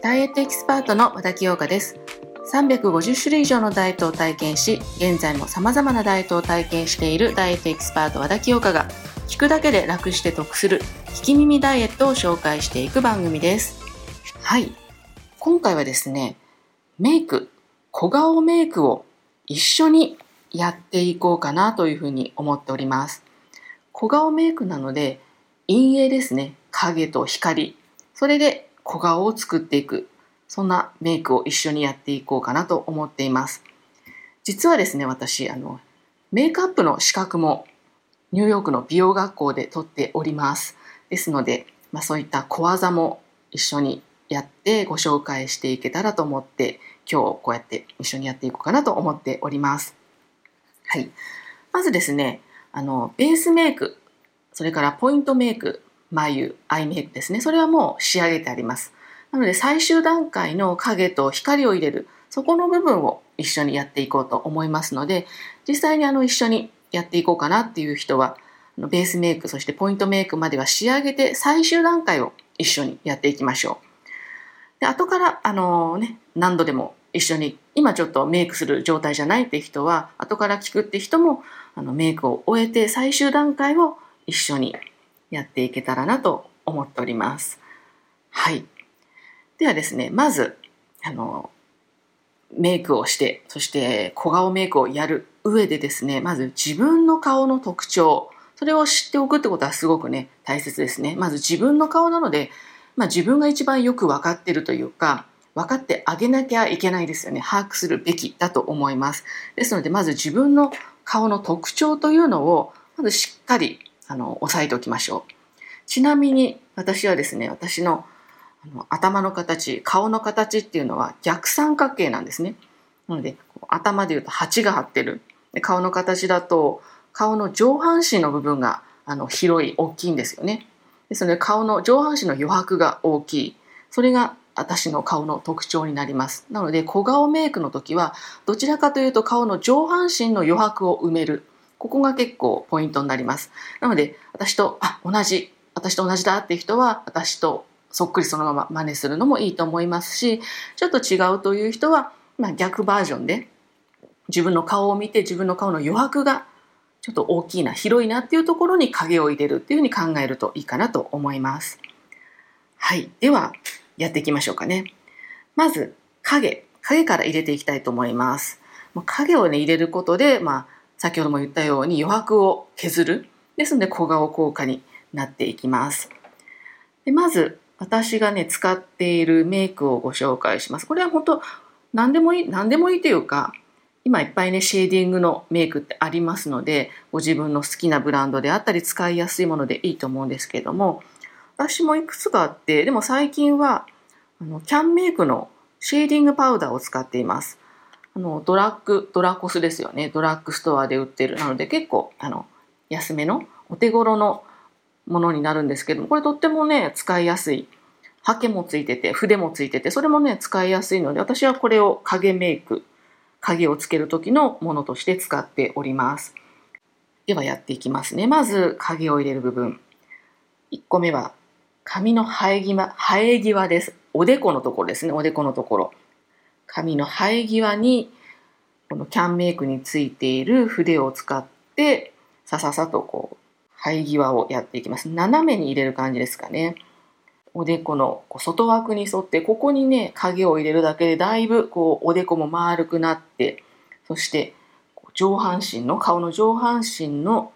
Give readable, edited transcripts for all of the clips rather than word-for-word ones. ダイエットエキスパートの和田清香です。350種類以上のダイエットを体験し、現在も様々なダイエットを体験しているダイエットエキスパート和田清香が、聞くだけで楽して得する聞き耳ダイエットを紹介していく番組です。はい、今回はですね、メイク、小顔メイクを一緒にやっていこうかなというふうに思っております。小顔メイクなので、陰影ですね、影と光、それで小顔を作っていく、そんなメイクを一緒にやっていこうかなと思っています。実はですね、私メイクアップの資格もニューヨークの美容学校で取っております。ですので、そういった小技も一緒にやってご紹介していけたらと思って、今日こうやって一緒にやっていこうかなと思っております。はい、まずですね、ベースメイク、それからポイントメイク、眉、アイメイクですね、それはもう仕上げてあります。なので最終段階の影と光を入れる、そこの部分を一緒にやっていこうと思いますので、実際に一緒にやっていこうかなっていう人は、ベースメイク、そしてポイントメイクまでは仕上げて、最終段階を一緒にやっていきましょう。で、後から何度でも一緒に、今ちょっとメイクする状態じゃないって人は、後から聞くって人もメイクを終えて最終段階を一緒にやっていけたらなと思っております。はい、ではですね、まずメイクをして、そして小顔メイクをやる上でですね、まず自分の顔の特徴、それを知っておくってことはすごくね、大切ですね。まず自分の顔なので、自分が一番よく分かってるというか、分かってあげなきゃいけないですよね。把握するべきだと思います。ですので、まず自分の顔の特徴というのを、まずしっかり押さえておきましょう。ちなみに私はですね、私の頭の形、顔の形っていうのは逆三角形なんですね。なので、頭でいうと8が張ってる。で、顔の形だと、顔の上半身の部分が広い、大きいんですよね。ですので、顔の上半身の余白が大きい。それが私の顔の特徴になります。なので、小顔メイクの時はどちらかというと顔の上半身の余白を埋める。ここが結構ポイントになります。なので、私と同じだっていう人は、私とそっくりそのまま真似するのもいいと思いますし、ちょっと違うという人は、逆バージョンで自分の顔を見て、自分の顔の余白がちょっと大きいな、広いなっていうところに影を入れるっていうふうに考えるといいかなと思います。はい、ではやっていきましょうかね。まず影から入れていきたいと思います。影をね、入れることで、先ほども言ったように余白を削る。ですので、小顔効果になっていきます。で、まず私がね、使っているメイクをご紹介します。これは本当何でもいいというか、今いっぱいね、シェーディングのメイクってありますので、ご自分の好きなブランドであったり、使いやすいものでいいと思うんですけれども、私もいくつかあって、でも最近はキャンメイクのシェーディングパウダーを使っています。ドラコスですよね。ドラッグストアで売ってる。なので結構安めのお手頃のものになるんですけども、これとってもね、使いやすい。ハケもついてて、筆もついてて、それもね、使いやすいので、私はこれを影をつける時のものとして使っております。ではやっていきますね。まず影を入れる部分。1個目は髪の生え際です。おでこのところですね。おでこのところ。髪の生え際に、このキャンメイクについている筆を使って、さささとこう、生え際をやっていきます。斜めに入れる感じですかね。おでこの外枠に沿って、ここにね、影を入れるだけで、だいぶこう、おでこも丸くなって、そして、顔の上半身の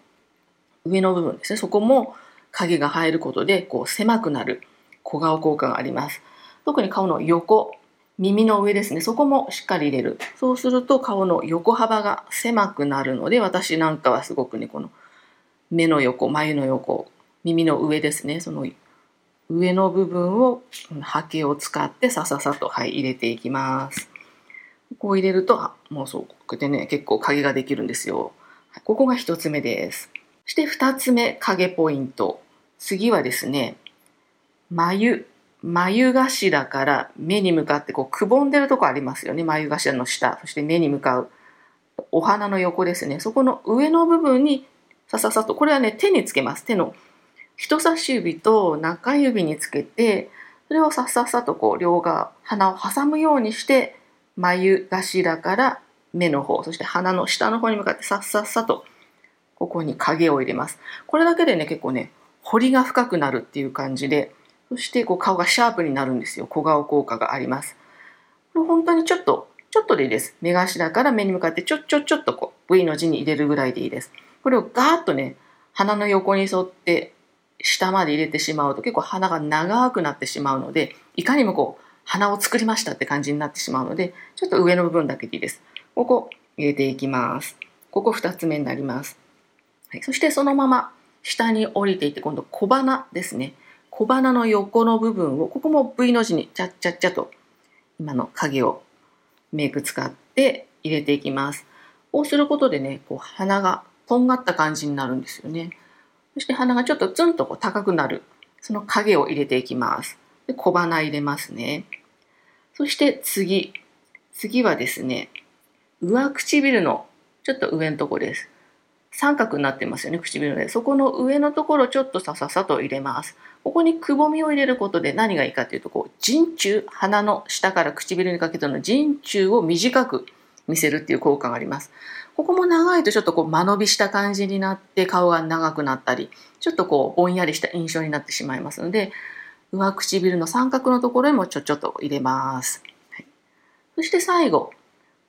上の部分ですね。そこも影が入ることで、こう狭くなる小顔効果があります。特に顔の横、耳の上ですね、そこもしっかり入れる。そうすると顔の横幅が狭くなるので、私なんかはすごくね、この目の横、眉の横、耳の上ですね、その上の部分をハケを使ってさささと、入れていきます。こう入れると、もうそうこうやってね、結構影ができるんですよ。ここが一つ目です。そして2つ目、影ポイント。次はですね、眉頭から目に向かってくぼんでるとこありますよね。眉頭の下、そして目に向かうお鼻の横ですね。そこの上の部分にさささと、これはね、手につけます。手の人差し指と中指につけて、それをさっさっさとこう両側鼻を挟むようにして、眉頭から目の方、そして鼻の下の方に向かってさっさっさとここに影を入れます。これだけでね、結構ね、彫りが深くなるっていう感じで、そしてこう顔がシャープになるんですよ。小顔効果があります。これ本当にちょっとでいいです。目頭から目に向かってちょっとこう V の字に入れるぐらいでいいです。これをガーッとね、鼻の横に沿って下まで入れてしまうと結構鼻が長くなってしまうので、いかにもこう鼻を作りましたって感じになってしまうので、ちょっと上の部分だけでいいです。ここ入れていきます。ここ2つ目になります。はい、そしてそのまま下に降りていって、今度小鼻ですね。小鼻の横の部分を、ここも V の字にチャッチャッチャと今の影をメイク使って入れていきます。こうすることでね、こう鼻がとんがった感じになるんですよね。そして鼻がちょっとツンとこう高くなる、その影を入れていきます。で、小鼻入れますね。そして次はですね、上唇のちょっと上のところです。三角になってますよね、唇で。そこの上のところをちょっとさささと入れます。ここにくぼみを入れることで何がいいかというと、こう人中、鼻の下から唇にかけての人中を短く見せるっていう効果があります。ここも長いとちょっとこう間延びした感じになって顔が長くなったり、ちょっとこうぼんやりした印象になってしまいますので、上唇の三角のところにもちょっと入れます。はい、そして最後、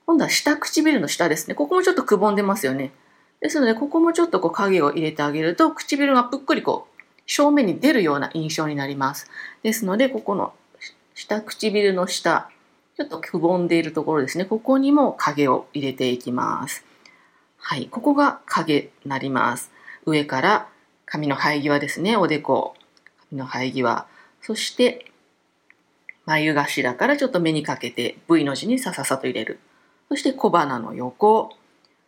今度は下唇の下ですね。ここもちょっとくぼんでますよね。ですので、ここもちょっとこう影を入れてあげると、唇がぷっくりこう正面に出るような印象になります。ですので、ここの下唇の下、ちょっとくぼんでいるところですね。ここにも影を入れていきます。はい、ここが影になります。上から髪の生え際ですね。おでこ、髪の生え際。そして、眉頭からちょっと目にかけて V の字にさささと入れる。そして小鼻の横。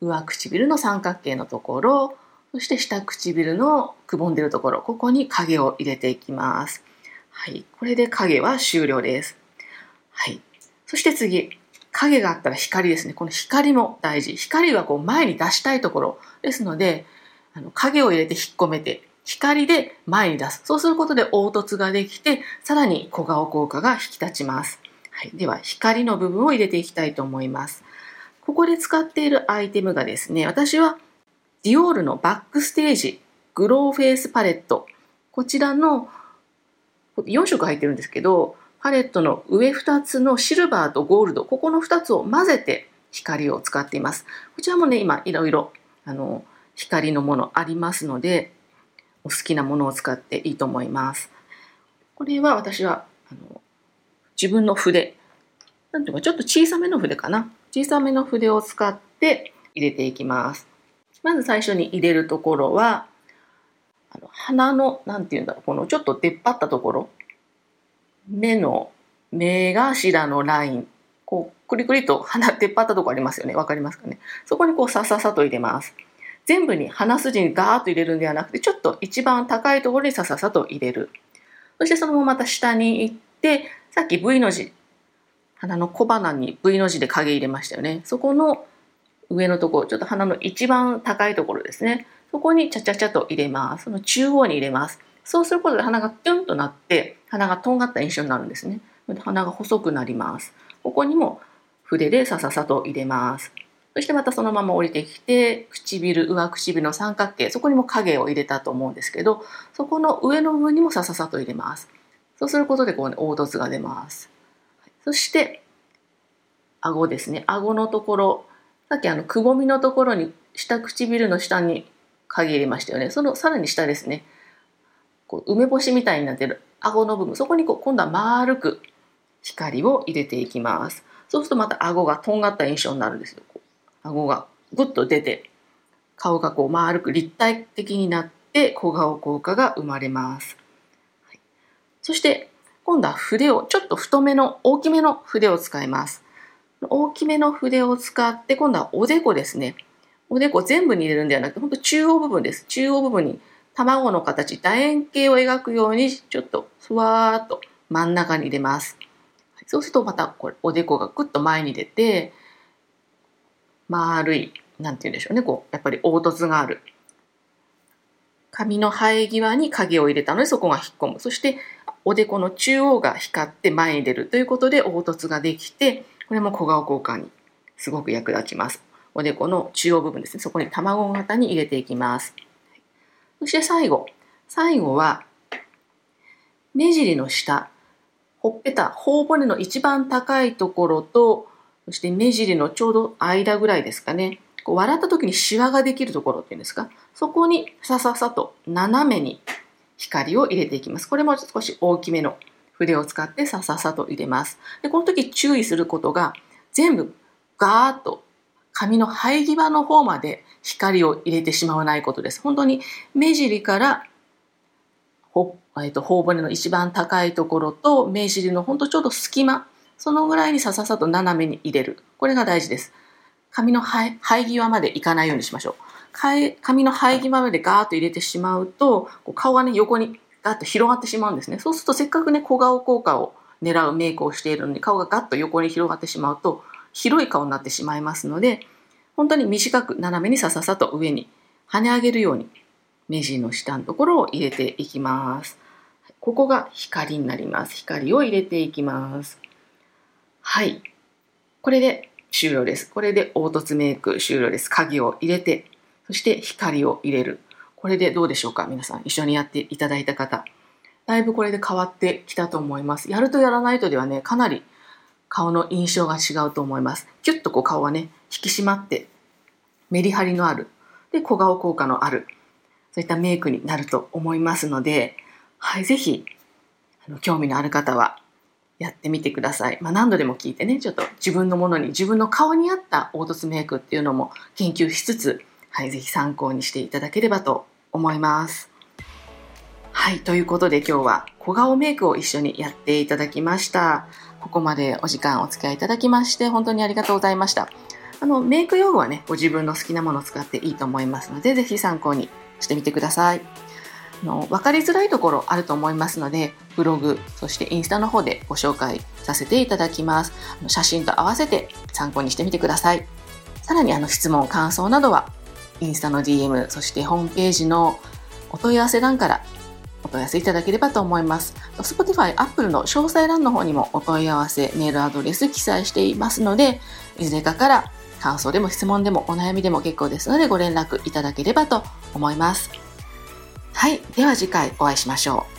上唇の三角形のところ、そして下唇のくぼんでるところ、ここに影を入れていきます。はい、これで影は終了です。はい、そして次、影があったら光ですね。この光も大事。光はこう前に出したいところですので、影を入れて引っ込めて、光で前に出す。そうすることで凹凸ができて、さらに小顔効果が引き立ちます。はい、では光の部分を入れていきたいと思います。ここで使っているアイテムがですね、私はディオールのバックステージグローフェイスパレット、こちらの4色入ってるんですけど、パレットの上2つのシルバーとゴールド、ここの2つを混ぜて光を使っています。こちらもね、今いろいろ光のものありますので、お好きなものを使っていいと思います。これは私は自分の筆、なんていうかちょっと小さめの筆かな、小さめの筆を使って入れていきます。まず最初に入れるところは、鼻の、なんていうんだろう、このちょっと出っ張ったところ、目頭のライン、こう、くりくりと鼻出っ張ったところありますよね。わかりますかね。そこにこう、さささと入れます。全部に鼻筋にガーッと入れるんではなくて、ちょっと一番高いところにさささと入れる。そしてそのまままた下に行って、さっき V の字、鼻の小鼻に V の字で影入れましたよね。そこの上のところ、ちょっと鼻の一番高いところですね。そこにチャチャチャと入れます。その中央に入れます。そうすることで鼻がキュンとなって、鼻がとんがった印象になるんですね。鼻が細くなります。ここにも筆でさささと入れます。そしてまたそのまま降りてきて、唇、上唇の三角形、そこにも影を入れたと思うんですけど、そこの上の部分にもさささと入れます。そうすることでこう、ね、凹凸が出ます。そして、顎ですね。顎のところ、さっきくぼみのところに、下唇の下に影入れましたよね。そのさらに下ですね。こう梅干しみたいになっている顎の部分、そこにこう今度は丸く光を入れていきます。そうするとまた顎がとんがった印象になるんですよ。こう顎がぐっと出て、顔がこう丸く立体的になって、小顔効果が生まれます。はい、そして、今度は筆を、ちょっと太めの大きめの筆を使います。大きめの筆を使って、今度はおでこですね。おでこ全部に入れるんではなくて、ほんと中央部分です。中央部分に卵の形、楕円形を描くように、ちょっとふわーっと真ん中に入れます。そうするとまたこれおでこがぐっと前に出て、丸い、なんて言うんでしょうね、こうやっぱり凹凸がある髪の生え際に影を入れたのでそこが引っ込む。そしておでこの中央が光って前に出るということで凹凸ができて、これも小顔効果にすごく役立ちます。おでこの中央部分ですね、そこに卵型に入れていきます。そして最後は目尻の下、ほっぺた、頬骨の一番高いところと、そして目尻のちょうど間ぐらいですかね、こう笑った時にシワができるところっていうんですか、そこにさささと斜めに光を入れていきます。これも少し大きめの筆を使ってさささと入れます。でこの時注意することが、全部ガーッと髪の生え際の方まで光を入れてしまわないことです。本当に目尻から頬骨の一番高いところと目尻のほんとちょうど隙間、そのぐらいにさささと斜めに入れる、これが大事です。髪の生え際までいかないようにしましょう。髪の生え際までガーッと入れてしまうと、こう顔がね横にガッと広がってしまうんですね。そうするとせっかくね小顔効果を狙うメイクをしているのに顔がガッと横に広がってしまうと広い顔になってしまいますので、本当に短く斜めにさささと上に跳ね上げるように目尻の下のところを入れていきます。ここが光になります。光を入れていきます。はい、これで終了です。これで凹凸メイク終了です。影を入れて、そして光を入れる。これでどうでしょうか、皆さん一緒にやっていただいた方、だいぶこれで変わってきたと思います。やるとやらないとではね、かなり顔の印象が違うと思います。キュッとこう顔はね引き締まってメリハリのあるで小顔効果のあるそういったメイクになると思いますので、はい、ぜひ興味のある方はやってみてください。何度でも聞いてね、ちょっと自分のものに、自分の顔に合った凹凸メイクっていうのも研究しつつ、はい、ぜひ参考にしていただければと思います。はい、ということで今日は小顔メイクを一緒にやっていただきました。ここまでお時間お付き合いいただきまして本当にありがとうございました。メイク用具はね、ご自分の好きなものを使っていいと思いますので、ぜひ参考にしてみてください。分かりづらいところあると思いますので、ブログそしてインスタの方でご紹介させていただきます。写真と合わせて参考にしてみてください。さらに質問感想などはインスタの DM そしてホームページのお問い合わせ欄からお問い合わせいただければと思います。 Spotify、Apple の詳細欄の方にもお問い合わせメールアドレス記載していますので、いずれかから感想でも質問でもお悩みでも結構ですのでご連絡いただければと思います。はい、では次回お会いしましょう。